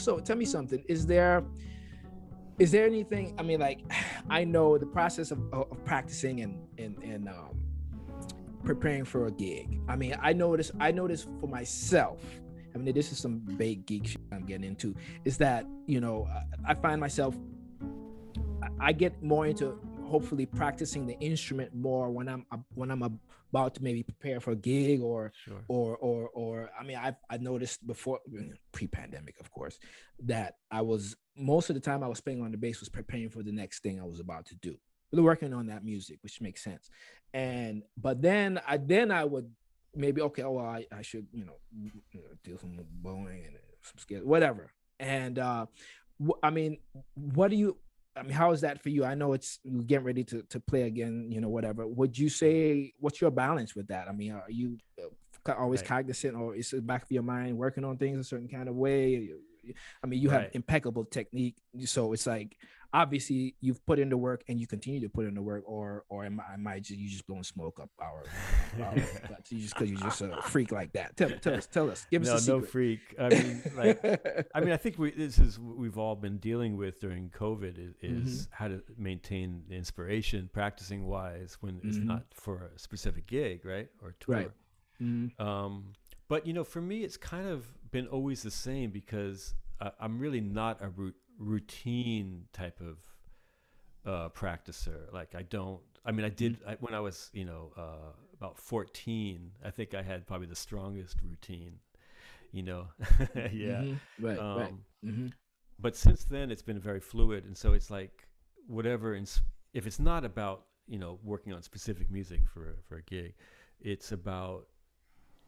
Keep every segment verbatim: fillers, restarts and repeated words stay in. so tell me something. Is there, is there anything, I mean, like, I know the process of, of practicing and, and, and um, preparing for a gig. I mean, I know this, I know this for myself. I mean, this is some big geek shit I'm getting into, is that, you know, I find myself, I get more into hopefully practicing the instrument more when I'm when I'm about to maybe prepare for a gig or sure. or or or I mean I I noticed before, pre-pandemic of course, that I was most of the time I was spending on the bass was preparing for the next thing I was about to do. We're working on that music, which makes sense. And but then I then I would maybe okay oh well, I I should you know, you know do some bowing and some skills, whatever. And uh, I mean, what do you I mean, how is that for you? I know it's you're getting ready to, to play again, you know, whatever. Would you say, what's your balance with that? I mean, are you always right. cognizant, or is it back of your mind working on things a certain kind of way? I mean, you have right. impeccable technique. So it's like, obviously you've put in the work and you continue to put in the work, or or am I, am I just, you just blowing smoke up our, our you just because you're just a freak like that. Tell, tell us, tell us, give no, us a secret. No freak. I mean, like, I mean, I think we, this is what we've all been dealing with during COVID is, is mm-hmm. how to maintain the inspiration, practicing wise, when mm-hmm. it's not for a specific gig, right, or tour. Right. Mm-hmm. Um, but you know, for me, it's kind of been always the same because uh, I'm really not a root. routine type of uh practicer. Like I don't I mean I did I, when I was you know uh about fourteen, I think I had probably the strongest routine, you know. yeah mm-hmm. right, um, right. Mm-hmm. But since then it's been very fluid, and so it's like whatever, ins- if it's not about you know working on specific music for for a gig, it's about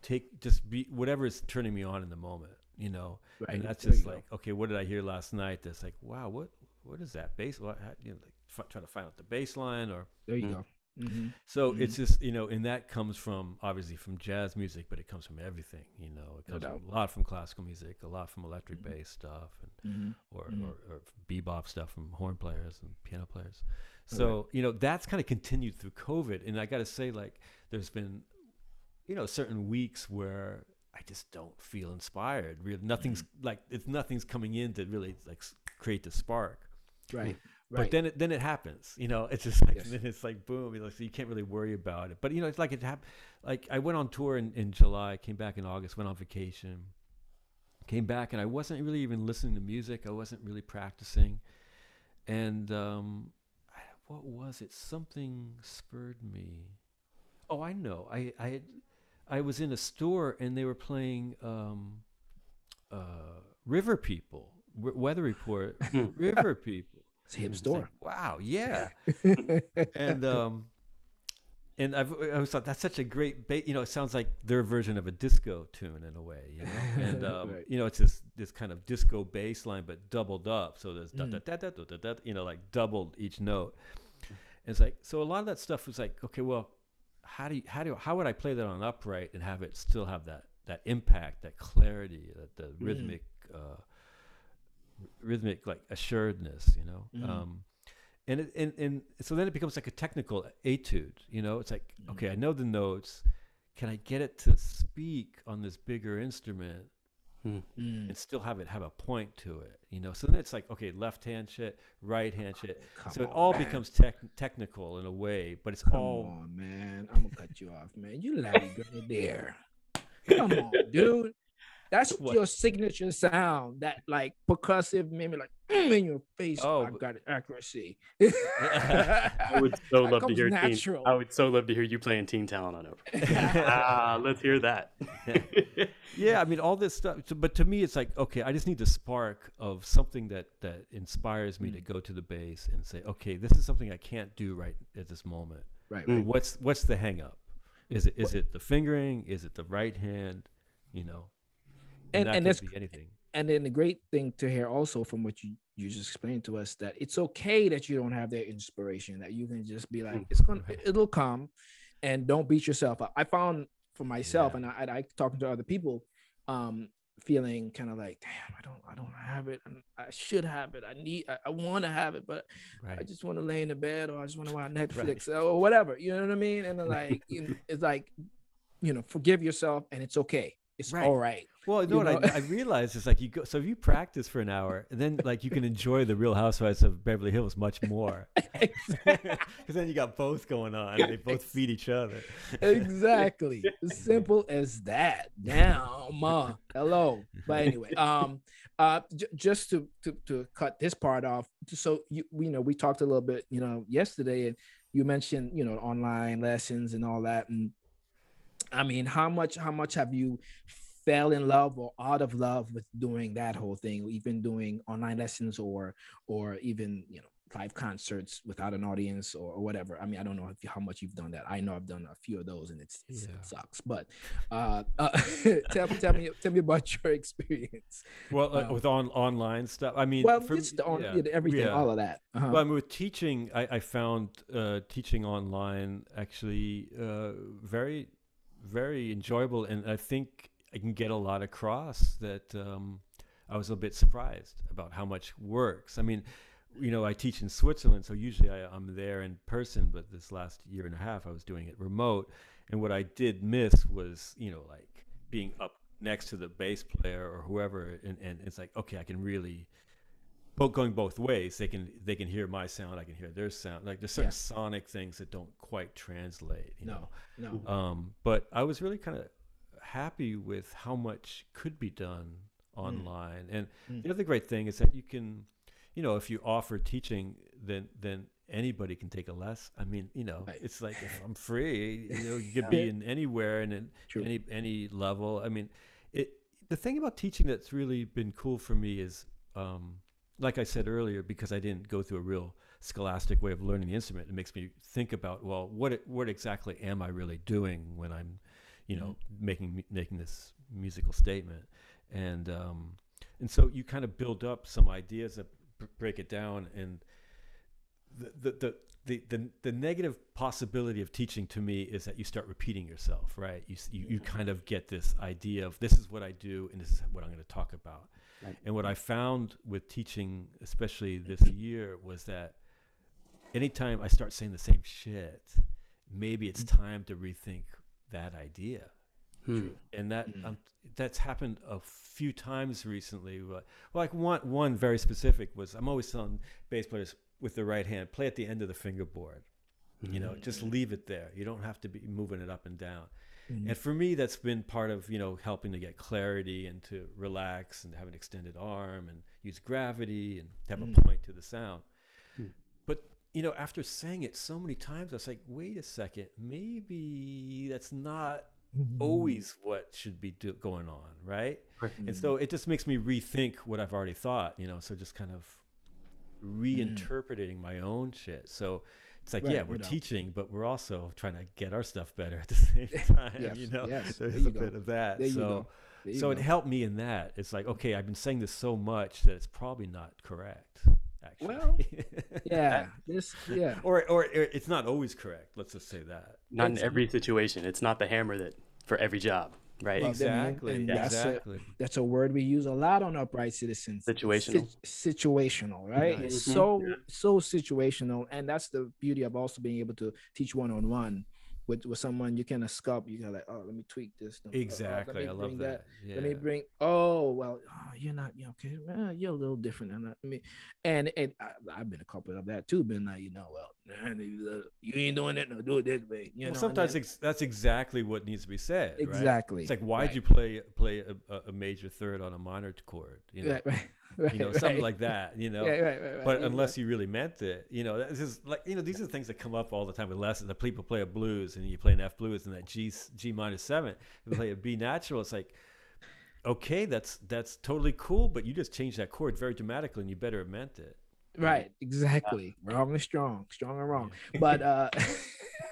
take just be whatever is turning me on in the moment. You know, right. and that's there just like, go. okay, what did I hear last night? That's like, wow, what, what is that bass? Well, how, you know, like f- trying to find out the bass line, or there you mm-hmm. go. Mm-hmm. So mm-hmm. it's just, you know, and that comes from obviously from jazz music, but it comes from everything. You know, it comes no from a lot from classical music, a lot from electric mm-hmm. bass stuff, and mm-hmm. or, mm-hmm. or or bebop stuff from horn players and piano players. So right. you know, that's kind of continued through COVID, and I got to say, like, there's been, you know, certain weeks where I just don't feel inspired. Real nothing's mm-hmm. like it's nothing's coming in to really like create the spark. Right. But right. then it then it happens. You know, it's just like yes. then it's like boom. Like, so you can't really worry about it. But you know, it's like it happened. Like I went on tour in, in July, came back in August, went on vacation, came back, and I wasn't really even listening to music. I wasn't really practicing. And um, I, what was it? Something spurred me. Oh, I know. I I had. I was in a store and they were playing um, uh, River People, R- Weather Report, River People. It's a hip store. Like, wow, yeah. and um, and I've, I always thought that's such a great, ba- you know, it sounds like their version of a disco tune in a way, you know. And um, right. you know, it's this this kind of disco bass line, but doubled up. So there's da da da da da da, you know, like doubled each note. And it's like so a lot of that stuff was like, okay, well. How do you, how do how would I play that on upright and have it still have that that impact, that clarity, that the mm. rhythmic uh, r- rhythmic like assuredness, you know? Mm. Um, and it, and and so then it becomes like a technical etude, you know? It's like mm. okay, I know the notes. Can I get it to speak on this bigger instrument mm. and still have it have a point to it, you know? So then it's like okay, left hand shit, right hand shit. Come so it on, all man. becomes tech technical in a way, but it's Come all. Come on, man! I'm gonna cut you off, man. You Larry Grenadier. Come on, dude. That's what? Your signature sound. That like percussive, maybe like mm, in your face. Oh, I got it. Accuracy. I would so love to hear. Teen, I would so love to hear you playing Teen Talent on over. Ah, let's hear that. Yeah, I mean all this stuff, but to me it's like okay, I just need the spark of something that that inspires me mm. to go to the bass and say, okay, this is something I can't do right at this moment. Right. right. What's what's the hang up? Is it is what? it the fingering? Is it the right hand? You know, and and, and that's anything. And then the great thing to hear also from what you, you just explained to us that it's okay that you don't have that inspiration, that you can just be like it's gonna it'll come, and don't beat yourself up. I found. For myself, yeah. and I, I talking to other people, um, feeling kind of like, damn, I don't, I don't have it. I should have it. I need, I, I want to have it, but right. I just want to lay in the bed, or I just want to watch Netflix right. or whatever. You know what I mean? And then like, you know, it's like, you know, forgive yourself, and it's okay. It's right. all right. Well, no, you know what I, I realized is like you go, so if you practice for an hour, and then like you can enjoy the Real Housewives of Beverly Hills much more. Exactly. Because then you got both going on. They both feed each other. Exactly. Simple as that. Now, ma, hello. But anyway, um, uh, j just to, to to cut this part off. So you you know we talked a little bit you know yesterday, and you mentioned you know online lessons and all that, and I mean, how much how much have you fell in love or out of love with doing that whole thing, even doing online lessons or or even you know live concerts without an audience or, or whatever? I mean, I don't know if, how much you've done that. I know I've done a few of those, and it's, it's yeah. it sucks. But uh, uh, tell tell me tell me about your experience. Well, um, with on online stuff. I mean, well, for, just on, yeah. everything, yeah. all of that. Uh-huh. Well, I mean, with teaching, I, I found uh, teaching online actually uh, very very enjoyable, and I think I can get a lot across that. um, I was a bit surprised about how much works. I mean, you know, I teach in Switzerland, so usually I, I'm there in person, but this last year and a half I was doing it remote, and what I did miss was, you know, like being up next to the bass player or whoever, and, and it's like, okay, I can really, both going both ways, they can they can hear my sound, I can hear their sound. Like there's certain yeah. sonic things that don't quite translate, you no, know. No. Um, but I was really kind of happy with how much could be done online. Mm. And mm. the other great thing is that you can, you know, if you offer teaching, then then anybody can take a lesson. I mean, you know, right. it's like, if I'm free, you know, you could be in anywhere and in True. any any level. I mean, it the thing about teaching that's really been cool for me is um like I said earlier, because I didn't go through a real scholastic way of learning the instrument, it makes me think about, well, what what exactly am I really doing when I'm, you know, mm-hmm. making making this musical statement, and um, and so you kind of build up some ideas that break it down, and the the, the the the the negative possibility of teaching to me is that you start repeating yourself, right? You you, you kind of get this idea of this is what I do and this is what I'm going to talk about. And what I found with teaching, especially this year, was that anytime I start saying the same shit, maybe it's time to rethink that idea. Hmm. And that um, that's happened a few times recently. But, like one, one very specific was, I'm always telling bass players with the right hand, play at the end of the fingerboard. Mm-hmm. You know, just leave it there. You don't have to be moving it up and down. Mm-hmm. And for me, that's been part of, you know, helping to get clarity and to relax and have an extended arm and use gravity and have mm-hmm. a point to the sound. Mm-hmm. But, you know, after saying it so many times, I was like, wait a second, maybe that's not mm-hmm. always what should be do going on, right? Mm-hmm. And so it just makes me rethink what I've already thought, you know, so just kind of reinterpreting mm-hmm. my own shit. So it's like, right, yeah, we're teaching, but we're also trying to get our stuff better at the same time. Yes, you know, yes, there's there a bit of that. There so so it helped me in that. It's like, okay, I've been saying this so much that it's probably not correct, actually. Well, yeah. this, yeah. Or, or, or it's not always correct. Let's just say that. Not it's, in every situation. It's not the hammer that for every job, right? Well, exactly. Then, that's exactly. A, that's a word we use a lot on Upright Citizens. Situational. Si situational, right? Nice. It's so, yeah. so situational. And that's the beauty of also being able to teach one-on-one with, with someone. You kind of sculpt, you kind of like, oh, let me tweak this. Exactly. Oh, I love that. that. Yeah. Let me bring, oh, well, oh, you're not, you know, okay, well, you're a little different. Than I mean, and and I, I've been a culprit of that too, been like, you know, well, you ain't doing that, no, do it this way. You well, know, sometimes then, ex that's exactly what needs to be said. Exactly. Right? It's like, why'd right. you play play a, a major third on a minor chord? You know, right, right, right, you know right. something like that. You know, yeah, right, right, right, but yeah, unless yeah. you really meant it, you know, this is like, you know, these are the things that come up all the time with lessons. That people play a blues and you play an F blues and that G G minor seven, you play a B natural. It's like, okay, that's that's totally cool, but you just changed that chord very dramatically, and you better have meant it. Right, exactly. Uh, wrong and strong, strong and wrong. But uh,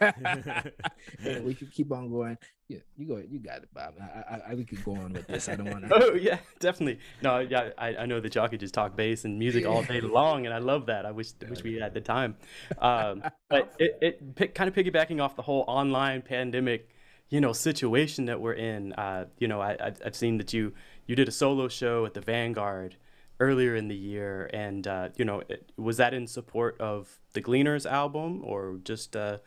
yeah, we could keep on going. Yeah, you go. You got it, Bob. I, I, I we could go on with this. I don't want to. Oh yeah, definitely. No, yeah, I, I know the jockey just talk bass and music all day long, and I love that. I wish, wish we had the time. Um, but it, it pick, kind of piggybacking off the whole online pandemic, you know, situation that we're in. Uh, you know, I, I've, I've seen that you you did a solo show at the Vanguard earlier in the year, and uh, you know, it, was that in support of the Gleaners album, or just uh,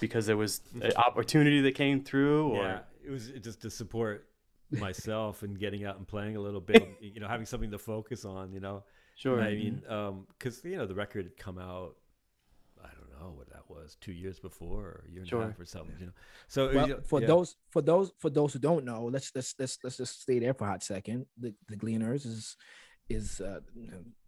because there was an opportunity that came through? Or yeah, it was just to support myself and getting out and playing a little bit, you know, having something to focus on, you know. Sure. I mean, um, because, you know, the record had come out, I don't know what that was, two years before, or a year and sure. a half or something, you know. So well, you know, for yeah. those for those for those who don't know, let's let's let's let's just stay there for a hot second. The the Gleaners is is uh,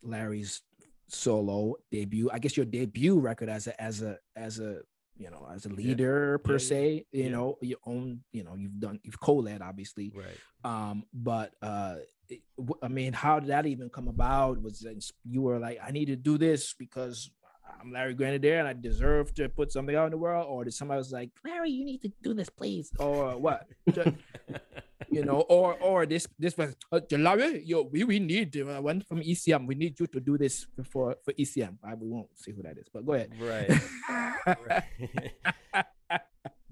Larry's solo debut. I guess your debut record as a as a as a you know, as a leader yeah. per yeah. se, you yeah. know, your own, you know, you've done, you've co-led obviously. Right. Um, but, uh, it, I mean, how did that even come about? Was that you were like, I need to do this because I'm Larry Grenadier and I deserve to put something out in the world? Or did somebody was like, Larry, you need to do this, please. Or what? You know, or, or this, this was, uh, Larry, yo, we, we need you. I went from E C M. We need you to do this for, for E C M. I, we won't see who that is, but go ahead. Right. right.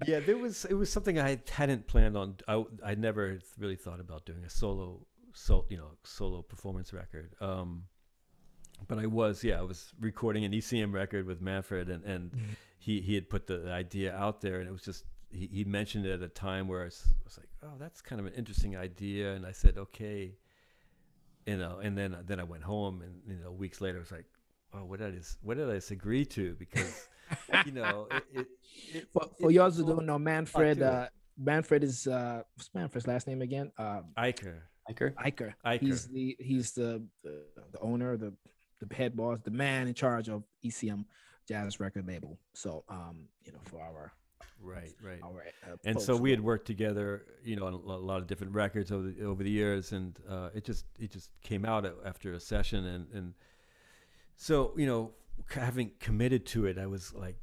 Yeah, there was, it was something I hadn't planned on. I, I never really thought about doing a solo, so, you know, solo performance record. Um, But I was, yeah, I was recording an E C M record with Manfred, and, and mm-hmm. he, he had put the idea out there, and it was just, he, he mentioned it at a time where I was, I was like, oh, that's kind of an interesting idea. And I said, okay, you know, and then, then I went home, and, you know, weeks later, I was like, oh, what did I, what did I agree to? Because, you know, it, it, it, for, it, for y'all who don't know, Manfred, uh, Manfred is, uh, what's Manfred's last name again? Um, Eicher. Eicher. Eicher. Eicher. He's the, he's the, the, the owner, the, the head boss, the man in charge of E C M Jazz record label. So, um, you know, for our right, right, our, uh, and so we had worked together, you know, on a lot of different records over the, over the years, and uh, it just it just came out after a session, and and so you know, having committed to it, I was like,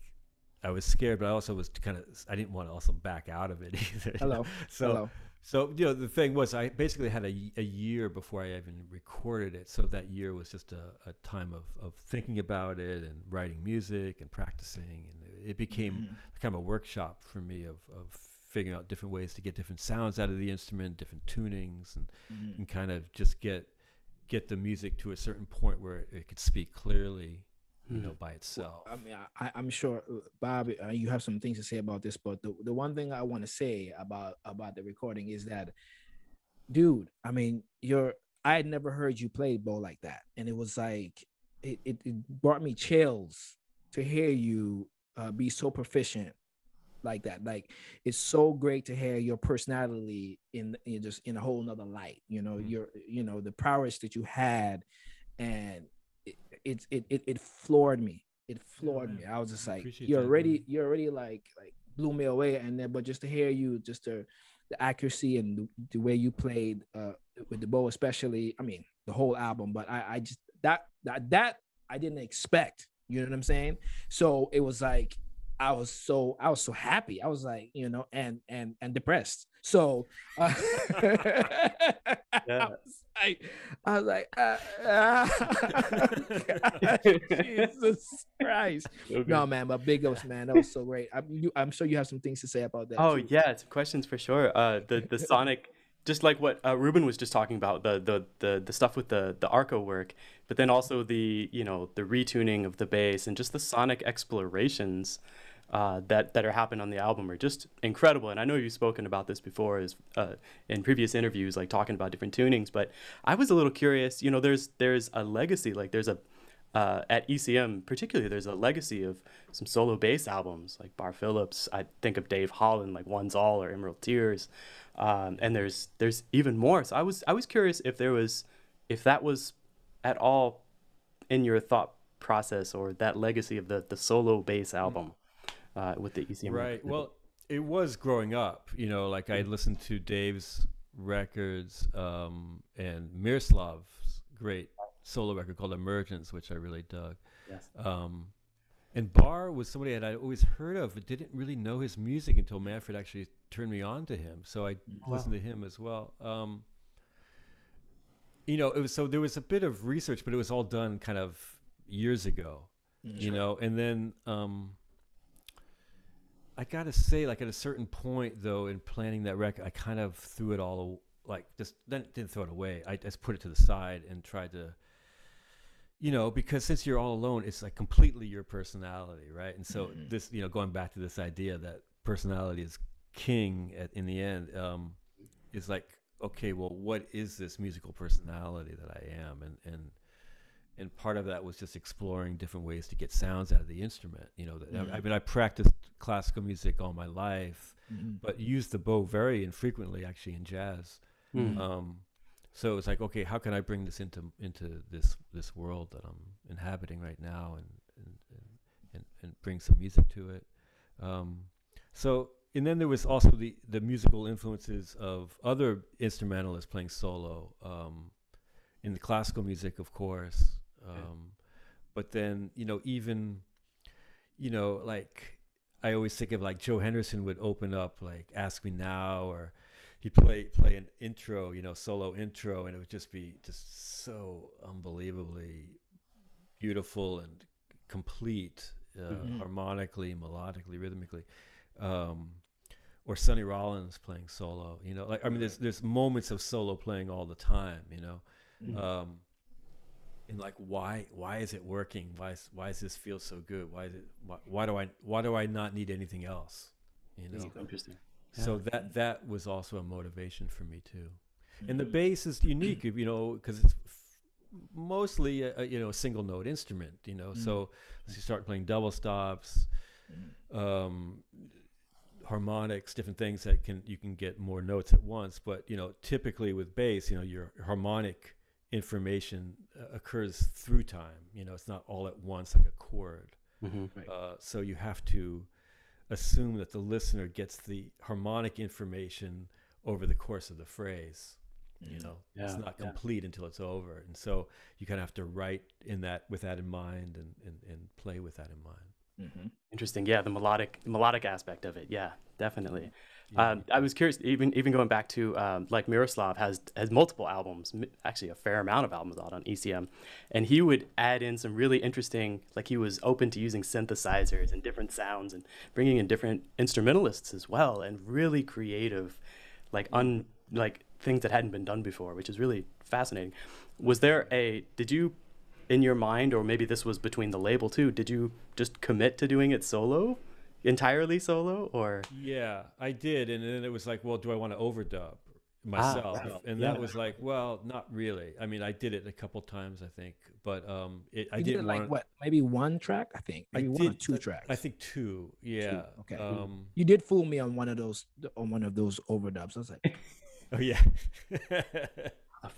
I was scared, but I also was kind of, I didn't want to also back out of it either. Hello, you know? So. Hello. So, you know, the thing was, I basically had a, a year before I even recorded it. So that year was just a, a time of, of thinking about it and writing music and practicing. And it became mm-hmm. kind of a workshop for me of, of figuring out different ways to get different sounds out of the instrument, different tunings, and, mm-hmm. and kind of just get get the music to a certain point where it could speak clearly, you know, by itself. Well, I mean, I, I'm sure, Bob, uh, you have some things to say about this, but the, the one thing I want to say about about the recording is that, dude, I mean, you're, I had never heard you play bow like that. And it was like, it, it, it brought me chills to hear you uh, be so proficient like that. Like, it's so great to hear your personality in, in just in a whole nother light, you know, mm-hmm. your, you know, the prowess that you had, and It, it it it floored me. It floored yeah, me. I was just like, you're that, already, man. you're already like like blew me away. And then, but just to hear you, just the, the accuracy and the, the way you played uh, with the bow, especially. I mean, the whole album. But I, I just that that that I didn't expect. You know what I'm saying? So it was like I was so I was so happy. I was like, you know, and and and depressed. So uh, yeah. I was like, I was like uh, uh, God, Jesus Christ. Okay. No, man, but big ups, man. That was so great. I'm, you, I'm sure you have some things to say about that. Oh, too. Yeah, some questions for sure. Uh, the, the sonic, just like what uh, Ruben was just talking about, the, the, the, the stuff with the, the Arco work, but then also the, you know, the retuning of the bass and just the sonic explorations Uh, that that are happening on the album are just incredible. And I know you've spoken about this before, is uh, in previous interviews, like talking about different tunings. But I was a little curious. You know, there's there's a legacy. Like there's a uh, at E C M particularly, there's a legacy of some solo bass albums, like Barr Phillips. I think of Dave Holland, like One's All or Emerald Tears. Um, and there's there's even more. So I was I was curious if there was if that was at all in your thought process, or that legacy of the the solo bass album. Mm-hmm. Uh, with the E C M. Right. Well, it was growing up, you know, like I listened to Dave's records um, and Miroslav's great solo record called Emergence, which I really dug. Yes. Um, and Barr was somebody that I always heard of, but didn't really know his music until Manfred actually turned me on to him. So I wow. listened to him as well. Um, you know, it was, so there was a bit of research, but it was all done kind of years ago, mm-hmm. you know, and then, um, I gotta say, like at a certain point though, in planning that record, I kind of threw it all, like just didn't, didn't throw it away. I just put it to the side and tried to, you know, because since you're all alone, it's like completely your personality, right? And so mm-hmm. this, you know, going back to this idea that personality is king at, in the end, um, is like okay, well, what is this musical personality that I am? And and and part of that was just exploring different ways to get sounds out of the instrument. You know, that, mm-hmm. I mean, I practiced classical music all my life, mm-hmm. but used the bow very infrequently, actually, in jazz. Mm-hmm. Um, so it's like, okay, how can I bring this into into this this world that I'm inhabiting right now, and and and, and bring some music to it? Um, so. And then there was also the, the musical influences of other instrumentalists playing solo, um, in the classical music, of course. Um, okay. But then, you know, even, you know, like I always think of like Joe Henderson would open up like Ask Me Now, or he'd play play an intro, you know, solo intro, and it would just be just so unbelievably beautiful and complete, uh, mm-hmm. harmonically, melodically, rhythmically. Um, Or Sonny Rollins playing solo, you know, like, I mean, there's, there's moments of solo playing all the time, you know, mm-hmm. um, and like, why, why is it working? Why, is, why does this feel so good? Why is it, why, why do I, why do I not need anything else? You know, that's interesting. So yeah. that, that was also a motivation for me too. Mm-hmm. And the bass is unique, you know, cause it's f- mostly a, a, you know, a single note instrument, you know, mm-hmm. so as you start playing double stops, mm-hmm. um, harmonics, different things that can, you can get more notes at once, but you know, typically with bass, you know, your harmonic information uh, occurs through time, you know, it's not all at once like a chord. Mm-hmm, right. Uh, so you have to assume that the listener gets the harmonic information over the course of the phrase, mm-hmm. you know, yeah, it's not complete yeah. until it's over. And so you kind of have to write in that, with that in mind, and, and, and play with that in mind. Mm-hmm. Interesting. Yeah. The melodic, the melodic aspect of it. Yeah, definitely. Yeah. Um, I was curious, even, even going back to, um, like Miroslav has, has multiple albums, actually a fair amount of albums out on E C M. And he would add in some really interesting, like he was open to using synthesizers and different sounds and bringing in different instrumentalists as well. And really creative, like, un, like things that hadn't been done before, which is really fascinating. Was there a, did you, in your mind, or maybe this was between the label too, did you just commit to doing it solo, entirely solo, or? Yeah, I did. And then it was like, well, do I want to overdub myself? Ah, wow. And yeah. that was like, well, not really. I mean, I did it a couple times, I think, but um, it, I didn't did it like want... what, maybe one track, I think. Maybe I one did, or two I, tracks. I think two. Yeah. Two. Okay. Um, you did fool me on one of those on one of those overdubs. I was like, oh yeah.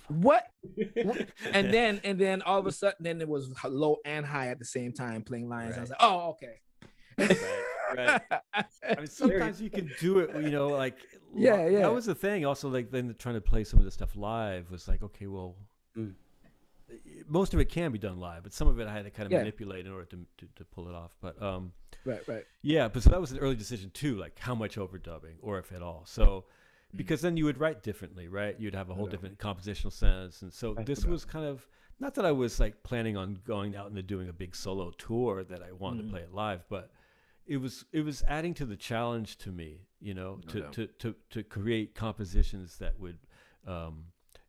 What? what? And then, and then all of a sudden, then it was low and high at the same time playing lines. Right. I was like, oh, okay. Right, right. I mean, sometimes you can do it, you know, like, yeah, yeah. That was the thing. Also, like, then trying to play some of the stuff live was like, okay, well, mm. most of it can be done live, but some of it I had to kind of yeah. manipulate in order to, to, to pull it off. But, um, right, right. Yeah. But so that was an early decision too, like how much overdubbing or if at all. So, because then you would write differently, right? You'd have a whole yeah. different compositional sense. And so this was kind of, not that I was like planning on going out and doing a big solo tour that I wanted mm-hmm. to play it live, but it was, it was adding to the challenge to me, you know, to, no to, to, to create compositions that would, um,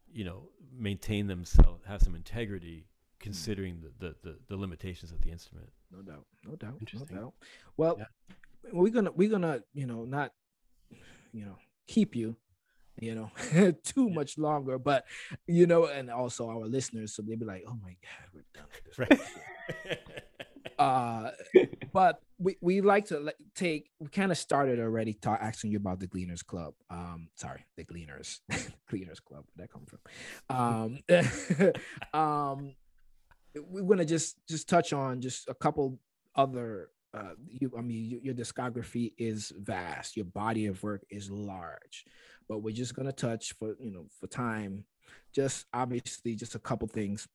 you know, maintain themselves, have some integrity, considering mm-hmm. the, the, the, the limitations of the instrument. No doubt, no doubt, Interesting. no doubt. Well, yeah. we're gonna, we're gonna, you know, not, you know, keep you you know too much longer, but you know, and also our listeners, so they'd be like, oh my god, we're done with this, right? uh but we we like to take, we kind of started already talk, asking you about the Gleaners Club, um sorry the Gleaners Gleaners Club, where that come from? um um we're gonna just just touch on just a couple other Uh, you, I mean, you, your discography is vast. Your body of work is large, but we're just gonna touch for you know for time, just obviously just a couple things.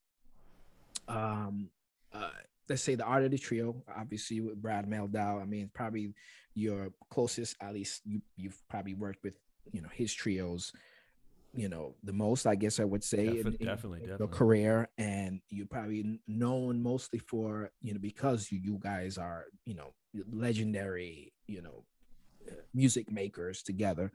Um, uh, let's say The Art of the Trio, obviously with Brad Mehldau. I mean, probably your closest, at least you, you've probably worked with you know his trios, you know the most, I guess I would say, Def- in, in, definitely, in definitely. your career, and you're probably known mostly for you know because you, you guys are you know legendary you know music makers together.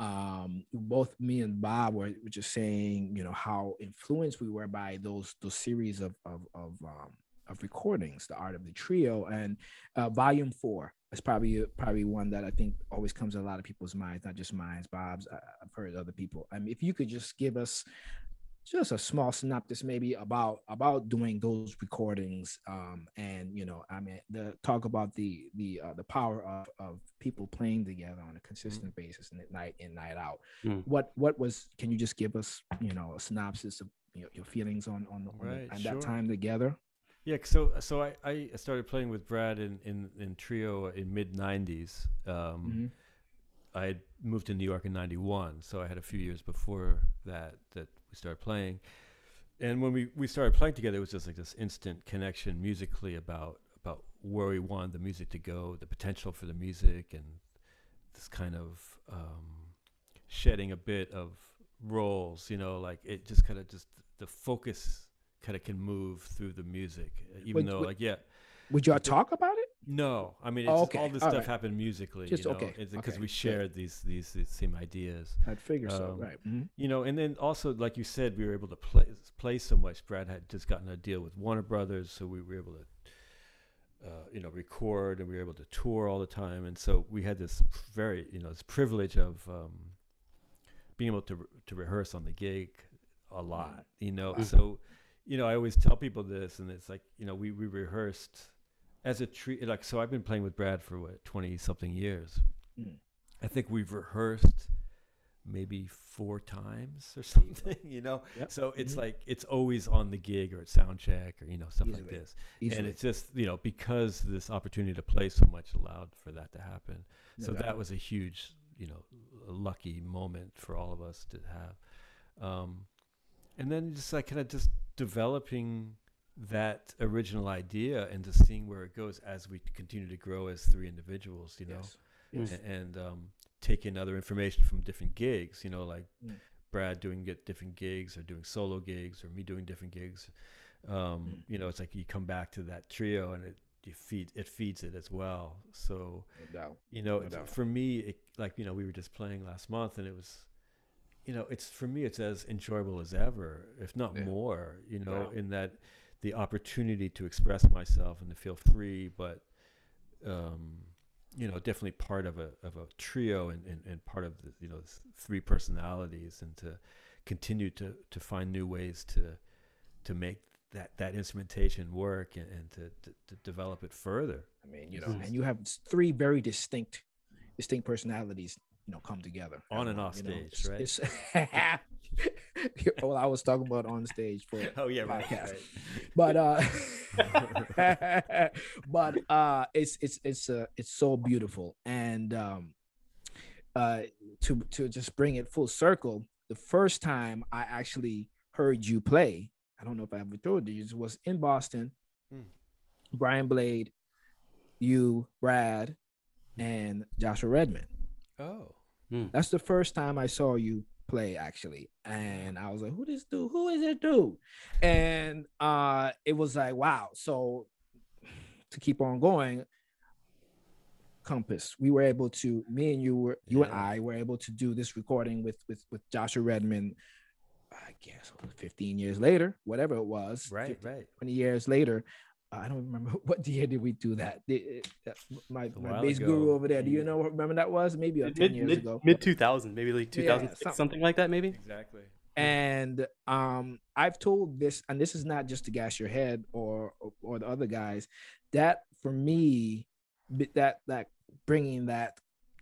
Um, both me and Bob were, were just saying you know how influenced we were by those those series of of of um, of recordings, The Art of the Trio and uh, Volume Four. it's probably probably one that I think always comes to a lot of people's minds, not just mine, Bob's. I've heard other people. I mean, if you could just give us just a small synopsis, maybe about about doing those recordings, um, and you know, I mean, the talk about the the uh, the power of of people playing together on a consistent mm-hmm. basis, night in, night out. Mm-hmm. What what was? Can you just give us, you know, a synopsis of you know, your feelings on on, on, right, on sure. that time together? Yeah, so so I, I started playing with Brad in, in, in trio in mid nineties. Um, mm-hmm. I had moved to New York in ninety-one, so I had a few years before that that we started playing. And when we, we started playing together, it was just like this instant connection musically about about where we wanted the music to go, the potential for the music, and this kind of um, shedding a bit of roles, you know, like it just kind of just the focus kind of can move through the music, even would, though would, like yeah would y'all talk about it? No, I mean it's oh, okay. all this all stuff right. happened musically, just, you know, because okay. okay. we shared yeah. these, these these same ideas. I'd figure um, so right mm-hmm. you know, and then also like you said, we were able to play play so much. Brad had just gotten a deal with Warner Brothers, so we were able to uh, you know, record, and we were able to tour all the time, and so we had this very, you know, this privilege of um, being able to re to rehearse on the gig a lot, you know. Mm-hmm. So you know, I always tell people this, and it's like, you know, we, we rehearsed as a trio. Like, so I've been playing with Brad for what, twenty something years. Mm. I think we've rehearsed maybe four times or something, you know? Yep. So it's mm-hmm. like, it's always on the gig or at sound check or, you know, stuff Easily. Like this. Easily. And it's just, you know, because this opportunity to play so much allowed for that to happen. No, so that, that was a huge, you know, lucky moment for all of us to have. Um, and then just like kind of just, developing that original idea and just seeing where it goes as we continue to grow as three individuals, you know, yes. Yes. and, and um, taking other information from different gigs, you know, like mm. Brad doing get different gigs or doing solo gigs or me doing different gigs. Um, mm. You know, it's like you come back to that trio and it you feed, it feeds it as well. So, no doubt. You know, no doubt. For me, it, like, you know, we were just playing last month and it was, you know, it's for me, it's as enjoyable as ever, if not yeah. more, you know, yeah. in that the opportunity to express myself and to feel free, but, um, you know, definitely part of a, of a trio and, and, and part of the, you know, three personalities, and to continue to, to find new ways to, to make that, that instrumentation work and, and to, to, to develop it further. I mean, you know, mm-hmm. and you have three very distinct, distinct personalities, you know, come together on and off you stage, know, right? It's, well, I was talking about on stage for oh yeah, right, right. But uh, but uh, it's it's it's uh, it's so beautiful, and um, uh, to to just bring it full circle, the first time I actually heard you play, I don't know if I ever told you, it was in Boston. Mm. Brian Blade, you, Brad, and Joshua Redman. Oh, hmm. That's the first time I saw you play, actually, and I was like, "Who this dude? Who is it, dude?" And uh, it was like, "Wow!" So to keep on going, Compass, we were able to, me and you were, you yeah. and I were able to do this recording with with with Joshua Redman. I guess fifteen years later, whatever it was, right, fifteen, right, twenty years later. I don't remember what year did we do that. It, it, my my bass ago. Guru over there. Do you know what remember that was? Maybe like mid, ten years mid, ago, mid two thousand, maybe like two thousand, yeah, something. something like that, maybe. Exactly. And um, I've told this, and this is not just to gas your head or or, or the other guys. That for me, that that bringing that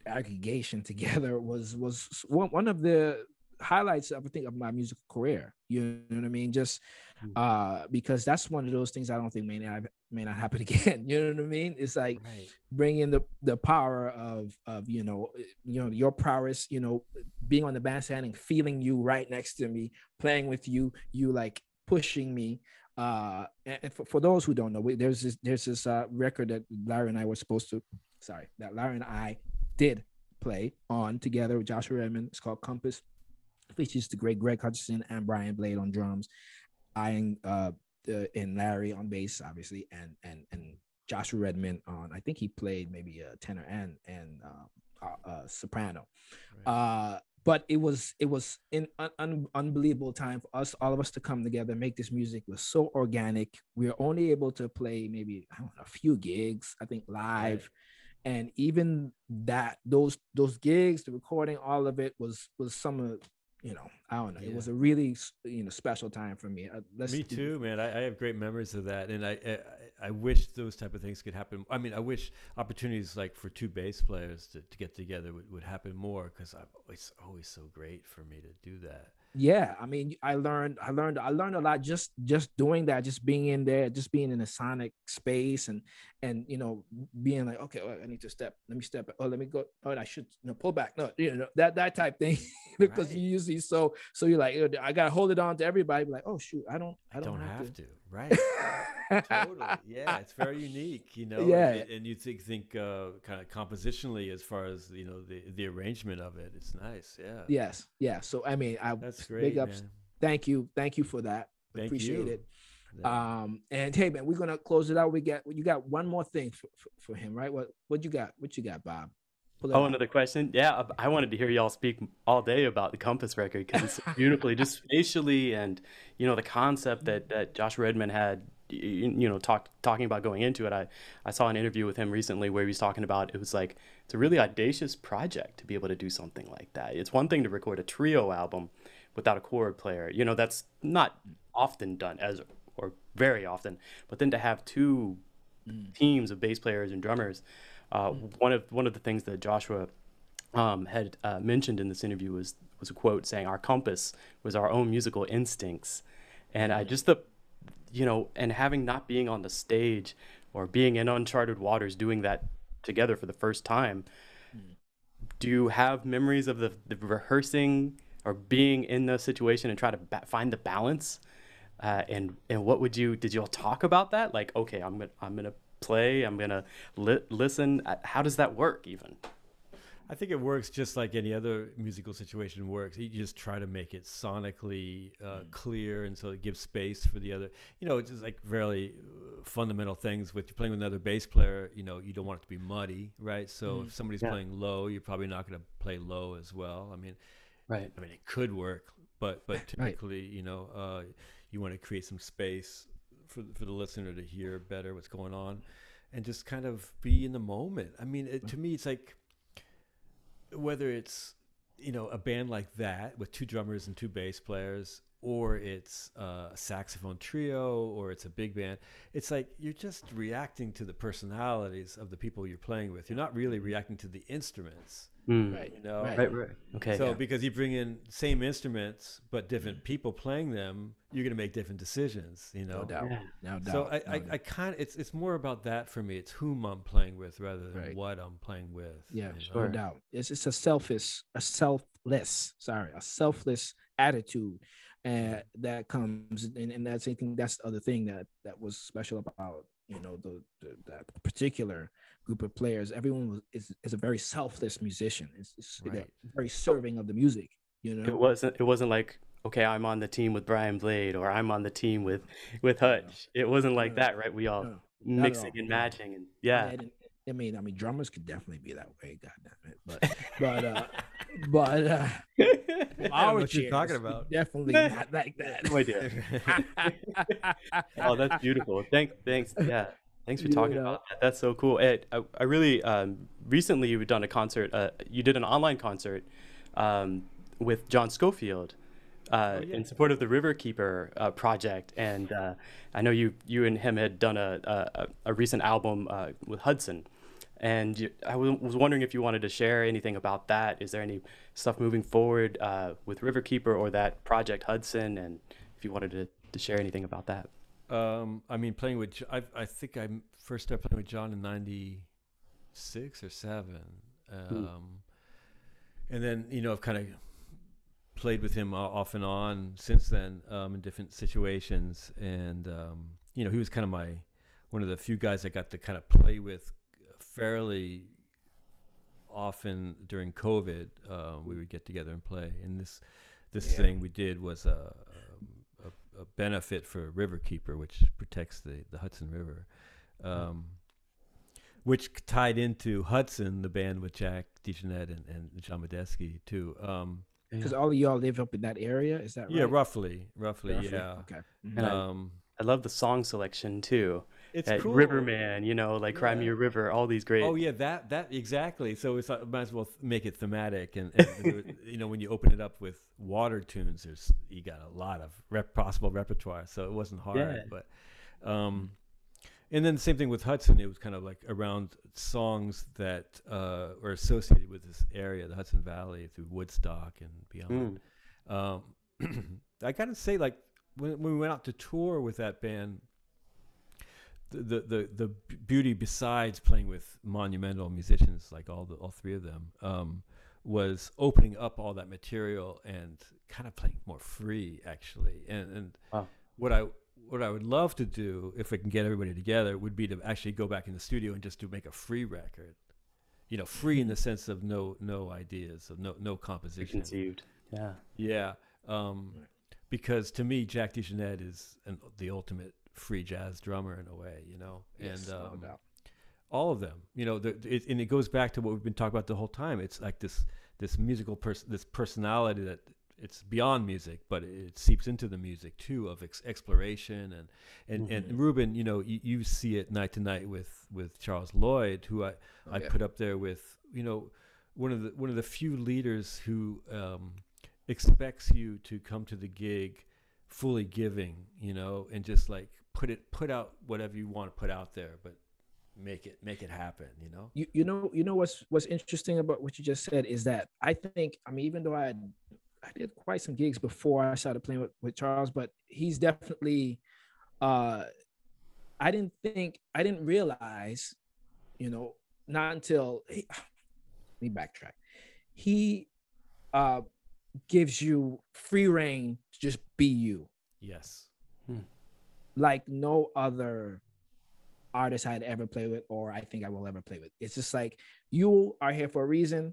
aggregation together was was one one of the highlights, I think, of my musical career. You know what I mean? Just uh, because that's one of those things I don't think may not may not happen again. You know what I mean? It's like right. bringing the the power of of you know you know your prowess. You know, being on the bandstand and feeling you right next to me, playing with you, you like pushing me. Uh, and for, for those who don't know, we, there's this there's this uh, record that Larry and I were supposed to. Sorry, that Larry and I did play on together with Joshua Redman. It's called Compass. Features the great Greg Hutchis and Brian Blade on drums, I and uh, uh, and Larry on bass, obviously, and and and Joshua Redman on. I think he played maybe a tenor and and uh, uh, uh, soprano. Right. Uh, but it was it was an un un unbelievable time for us, all of us, to come together, make this music. It was so organic. We were only able to play maybe I don't know a few gigs, I think, live. Right. And even that, those those gigs, the recording, all of it was was some of, you know, I don't know. Yeah. It was a really, you know, special time for me. Uh, let's me too, man. I, I have great memories of that. And I, I I wish those type of things could happen. I mean, I wish opportunities like for two bass players to, to get together would, would happen more, because it's always so great for me to do that. Yeah. I mean, I learned, I learned, I learned a lot just, just doing that, just being in there, just being in a sonic space and, and, you know, being like, okay, well, I need to step, let me step, oh, let me go, oh, I should no, pull back. No, you know, that, that type thing, because right. you usually, so, so you're like, I got to hold it on to everybody. Like, oh shoot, I don't, I don't, I don't have, have to. to. Right. Totally. Yeah. It's very unique, you know, yeah. and, and you think, think, uh, kind of compositionally, as far as, you know, the, the arrangement of it, it's nice. Yeah. Yes. Yeah. So, I mean, I, that's great. Big ups. Man. Thank you. Thank you for that. Thank Appreciate you. it. Yeah. Um, and hey man, we're going to close it out. We got, you got one more thing for, for, for him, right? What, what you got, what you got, Bob? Oh, another question. Yeah. I wanted to hear y'all speak all day about the Compass record, because it's so beautifully, just spatially, and, you know, the concept that, that Josh Redman had, you know, talk, talking about going into it. I, I saw an interview with him recently where he was talking about, it was like, it's a really audacious project to be able to do something like that. It's one thing to record a trio album without a chord player. You know, that's not often done, as, or very often, but then to have two mm. teams of bass players and drummers. Uh, one of one of the things that Joshua um, had uh, mentioned in this interview was was a quote saying, "Our compass was our own musical instincts," and I just the, you know, and having not being on the stage or being in uncharted waters, doing that together for the first time. Mm. Do you have memories of the, the rehearsing or being in the situation and try to ba find the balance? Uh, and and what would you did you all talk about that? Like, okay, I'm gonna I'm gonna. play I'm gonna li listen how does that work? Even I think it works just like any other musical situation works. You just try to make it sonically uh, mm. clear, and so it gives space for the other, you know. It's just like really fundamental things with playing with another bass player. You know, you don't want it to be muddy, right? So mm. if somebody's yeah. playing low, you're probably not going to play low as well. I mean, right, I mean, it could work, but but typically right. you know, uh, you want to create some space For, for the listener to hear better what's going on, and just kind of be in the moment. I mean, it, to me, it's like, whether it's, you know, a band like that with two drummers and two bass players, or it's uh, a saxophone trio, or it's a big band, it's like you're just reacting to the personalities of the people you're playing with. You're not really reacting to the instruments. Mm. Right, you know? right, right, right. Okay. So yeah. because you bring in same instruments but different people playing them, you're gonna make different decisions, you know. No doubt. Yeah. No doubt. So I, no I, doubt. I kind of it's it's more about that for me. It's whom I'm playing with rather than right. what I'm playing with. Yeah, you know? No doubt. It's it's a selfish, a selfless, sorry, a selfless attitude uh, that comes, and, and that's I think that's the other thing that that was special about, you know, the, the that particular group of players. Everyone was, is, is a very selfless musician. It's, it's right. very serving of the music, you know. It wasn't it wasn't like, okay, I'm on the team with Brian Blade, or I'm on the team with with Hutch. No. It wasn't like no. that, right? We all no. mixing all. and matching, and yeah. yeah I mean, I mean, drummers could definitely be that way. God damn it, but but uh, but uh, well, I don't know what you're talking about. Definitely not like that. No idea. Oh, that's beautiful. Thanks, thanks. Yeah. Thanks for talking yeah. about that. That's so cool. Ed, I, I really, um, recently you've done a concert, uh, you did an online concert um, with John Scofield uh, oh, yeah. in support of the Riverkeeper uh, project. And uh, I know you you and him had done a, a, a recent album uh, with Hudson. And you, I was wondering if you wanted to share anything about that. Is there any stuff moving forward uh, with Riverkeeper or that project Hudson? And if you wanted to, to share anything about that. Um, I mean, playing with, I, I think I first started playing with John in ninety-six or seven. Um, and then, you know, I've kind of played with him off and on since then, um, in different situations. And, um, you know, he was kind of my, one of the few guys I got to kind of play with fairly often during COVID. Uh, we would get together and play. And this, this yeah. thing we did was, uh, a benefit for Riverkeeper, which protects the, the Hudson River, um, which tied into Hudson, the band with Jack DeJohnette and, and John Medeski too. Um, Cause all of y'all live up in that area. Is that right? Yeah, roughly, roughly. roughly. Yeah. Okay. And um, I, I love the song selection too. It's at cool. Riverman, you know, like yeah. Cry Me a River, all these great. Oh yeah, that that exactly. So it's like, might as well make it thematic, and, and you know, when you open it up with water tunes, there's you got a lot of rep possible repertoire, so it wasn't hard. Yeah. But, um, and then the same thing with Hudson. It was kind of like around songs that uh, were associated with this area, the Hudson Valley, through Woodstock and beyond. Mm. Um, I gotta say, like when, when we went out to tour with that band. The, the the beauty, besides playing with monumental musicians like all the all three of them, um, was opening up all that material and kind of playing more free, actually. And and wow. what I what I would love to do, if we can get everybody together, would be to actually go back in the studio and just to make a free record, you know, free in the sense of no no ideas, of no no composition. Conceived. Yeah. Yeah. Um, because to me, Jack DeJohnette is an, the ultimate free jazz drummer in a way, you know, yes, and um, no doubt. All of them, you know, the, it, and it goes back to what we've been talking about the whole time. It's like this, this musical person, this personality that it's beyond music, but it, it seeps into the music too, of ex exploration. And, and, mm-hmm. and Ruben, you know, you, you see it night to night with, with Charles Lloyd, who I, oh, I yeah. put up there with, you know, one of the, one of the few leaders who um, expects you to come to the gig fully giving, you know, and just like, put it, put out whatever you want to put out there, but make it, make it happen. You know, you, you know, you know, what's, what's interesting about what you just said is that I think, I mean, even though I, I did quite some gigs before I started playing with, with Charles, but he's definitely, uh, I didn't think, I didn't realize, you know, not until he, let me backtrack. He, uh, gives you free reign to just be you. Yes. Hmm. Like no other artist I'd ever played with, or I think I will ever play with. It's just like, you are here for a reason,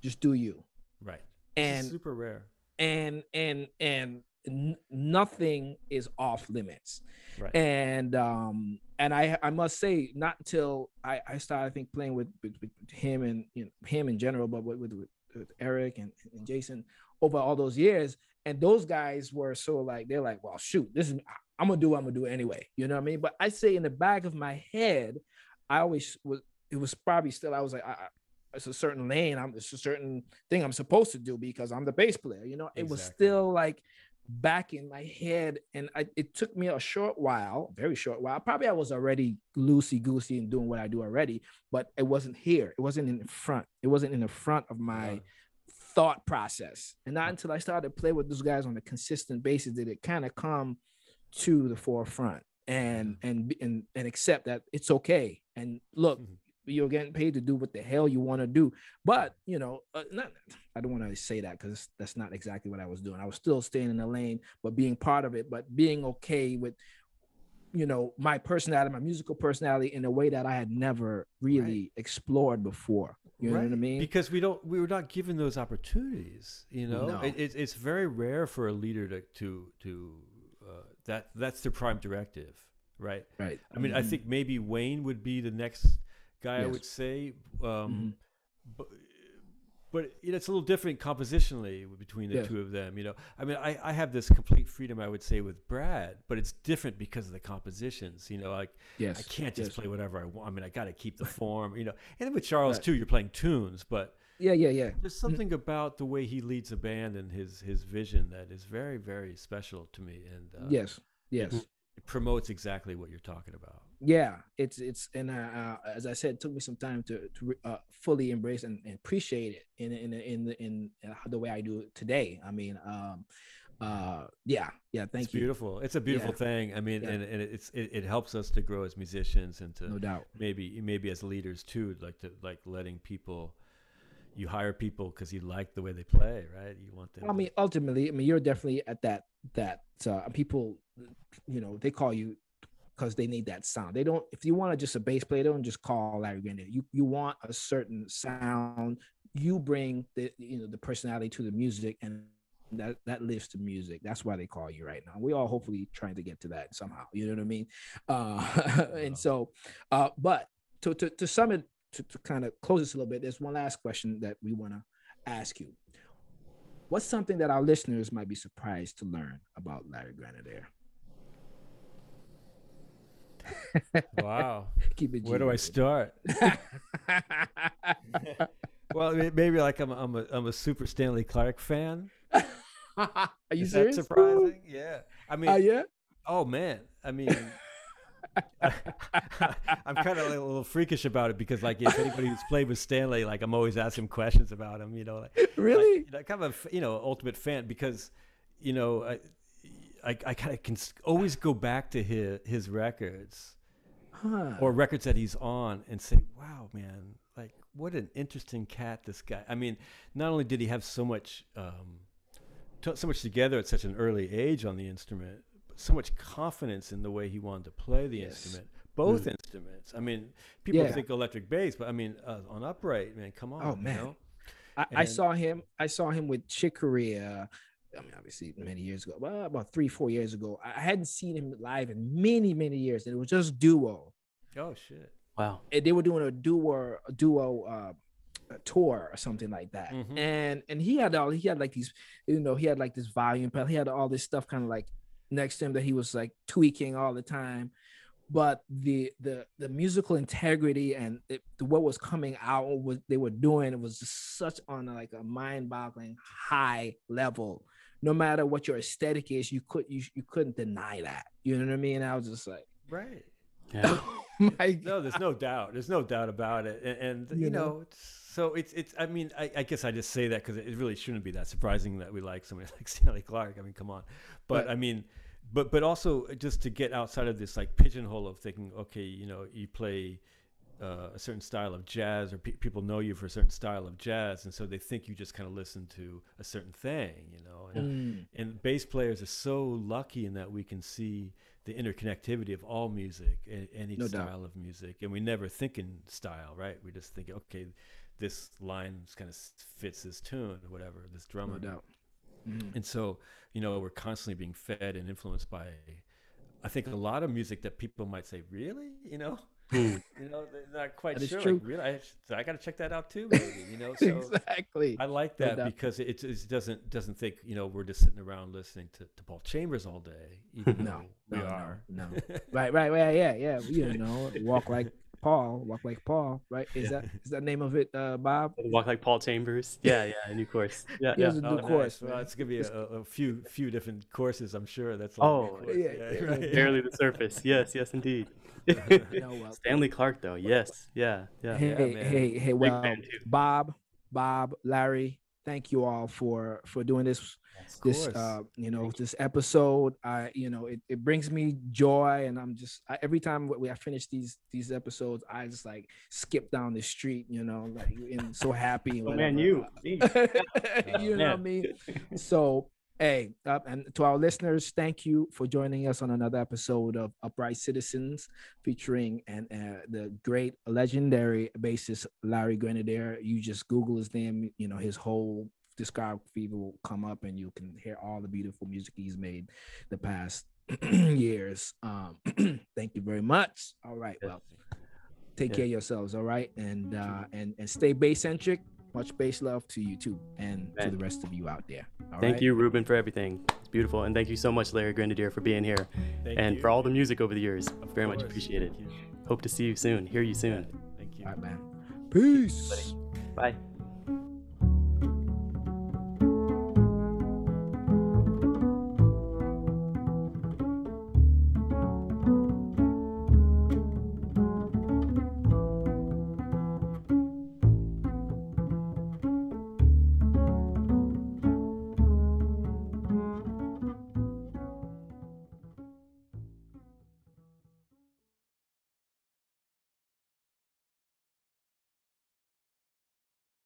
just do you. Right. And super rare. And and and n nothing is off limits. Right. And um and I I must say, not until I I started, I think, playing with, with, with him and you know him in general, but with, with, with Eric and, and Jason over all those years, and those guys were so like they're like, well, shoot, this is. I'm gonna do what I'm gonna do anyway. You know what I mean? But I say in the back of my head, I always was, it was probably still, I was like, I, I, it's a certain lane. I'm it's a certain thing I'm supposed to do because I'm the bass player. You know, it exactly. was still like back in my head. And I, it took me a short while, very short while. Probably I was already loosey goosey and doing what I do already, but it wasn't here. It wasn't in front. It wasn't in the front of my yeah. thought process. And not until I started to play with those guys on a consistent basis did it kind of come to the forefront, and and and and accept that it's okay. And look, mm-hmm. you're getting paid to do what the hell you want to do. But you know, uh, not, I don't want to say that because that's not exactly what I was doing. I was still staying in the lane, but being part of it, but being okay with, you know, my personality, my musical personality, in a way that I had never really right. explored before. You right. know what I mean? Because we don't, we were not given those opportunities. You know, no. it, it, it's very rare for a leader to to to. Uh, that that's their prime directive, right? Right. I mean, mm-hmm. I think maybe Wayne would be the next guy. Yes. I would say, um, mm-hmm. but but it's a little different compositionally between the yes. two of them. You know, I mean, I I have this complete freedom, I would say, with Brad, but it's different because of the compositions. You know, like yes. I can't just yes. play whatever I want. I mean, I got to keep the form. You know, and with Charles right. too, you're playing tunes, but yeah, yeah, yeah. there's something about the way he leads a band and his his vision that is very, very special to me. And uh, yes, yes, it, it promotes exactly what you're talking about. Yeah, it's it's and uh, uh, as I said, it took me some time to to uh, fully embrace and, and appreciate it in in in in, in the way I do it today. I mean, um, uh, yeah, yeah. Thank it's you. Beautiful. It's a beautiful yeah. thing. I mean, yeah. and and it's it, it helps us to grow as musicians and to no doubt maybe maybe as leaders too, like to like letting people. You hire people because you like the way they play, right? You want them. I mean, ultimately, I mean, you're definitely at that that uh, people, you know, they call you because they need that sound. They don't. If you want to just a bass player, they don't just call Larry Grenadier. You you want a certain sound. You bring the you know the personality to the music, and that that lives to music. That's why they call you right now. We all hopefully trying to get to that somehow. You know what I mean? Uh, wow. And so, uh, but to to to sum it. To, to kind of close this a little bit, there's one last question that we want to ask you. What's something that our listeners might be surprised to learn about Larry Grenadier? Wow. Keep it. Where do I start? Well, maybe like I'm I'm a I'm a super Stanley Clarke fan. Are you Is serious? That surprising? Yeah. I mean. Uh, yeah. Oh man. I mean. I, I'm kind of like a little freakish about it because, like, if anybody who's played with Stanley, like, I'm always asking questions about him. You know, like, really, like, like I'm a you know ultimate fan because, you know, I I, I kind of can always go back to his his records huh. or records that he's on and say, wow, man, like, what an interesting cat this guy. I mean, not only did he have so much um, so much together at such an early age on the instrument. So much confidence in the way he wanted to play the yes. instrument, both mm. instruments. I mean, people yeah. think electric bass, but I mean, uh, on upright, man, come on. Oh man, you know? I, and, I saw him. I saw him with Chick Corea. I mean, obviously, many years ago. Well, about three, four years ago. I hadn't seen him live in many, many years, and it was just duo. Oh shit! Wow. And they were doing a duo, a duo. Uh, A tour or something like that, mm-hmm. and and he had all he had like these, you know, he had like this volume pedal, he had all this stuff kind of like next to him that he was like tweaking all the time, but the the the musical integrity and it, what was coming out, what they were doing, it was just such on a, like a mind-boggling high level. No matter what your aesthetic is, you could you you couldn't deny that. You know what I mean? I was just like, right, yeah. My no, there's no doubt. There's no doubt about it, and, and you, you know. know it's, So it's it's. I mean, I, I guess I just say that because it really shouldn't be that surprising that we like somebody like Stanley Clarke. I mean, come on. But yeah. I mean, but but also just to get outside of this like pigeonhole of thinking, okay, you know, you play uh, a certain style of jazz, or pe people know you for a certain style of jazz, and so they think you just kind of listen to a certain thing, you know. And, mm. and bass players are so lucky in that we can see the interconnectivity of all music and, and each no style doubt. of music, and we never think in style, right? We just think, okay, this line kind of fits this tune or whatever, this drummer. No doubt. Mm. And so, you know, we're constantly being fed and influenced by, I think, a lot of music that people might say, really? You know, mm. you know, they're not quite that sure. Like, really? I, I got to check that out too, maybe, you know? So exactly. I like that no because it, it doesn't doesn't think, you know, we're just sitting around listening to, to Paul Chambers all day. Even no, we no, are. No, no. Right, right, right. Yeah, yeah. You know, walk like Paul, walk like Paul, right? Is yeah. that is that name of it, uh, Bob? Walk like Paul Chambers. Yeah, yeah, a new course. Yeah, yeah. It's a new oh, course. Nice. Well, it's gonna be a, a few few different courses, I'm sure. That's like oh, yeah, yeah, yeah, yeah. Right. Barely the surface. Yes, yes, indeed. No, well, Stanley Clarke, though. Yes, yeah, yeah. Hey, yeah, man. hey, hey. Well, Bob, Bob, Larry, thank you all for for doing this. This, uh, you know, this episode, I, you know, it, it brings me joy. And I'm just, I, every time we, I finish these, these episodes, I just like skip down the street, you know, like and so happy. Oh, man, you, you know what I mean? So, hey, uh, and to our listeners, thank you for joining us on another episode of Upright Citizens featuring and uh, the great legendary bassist, Larry Grenadier. You just Google his name, you know, his whole discography will come up and you can hear all the beautiful music he's made the past years. Um thank you very much. All right, well, take yeah. care of yourselves, all right? And uh and and stay bass centric. Much bass love to you too, and Man. to the rest of you out there. All thank right? you, Ruben, for everything. It's beautiful. And thank you so much, Larry Grenadier, for being here. Thank and you. for all the music over the years. Of very course. much appreciated. Hope to see you soon, hear you soon. Thank you. All right, man. Peace. Bye.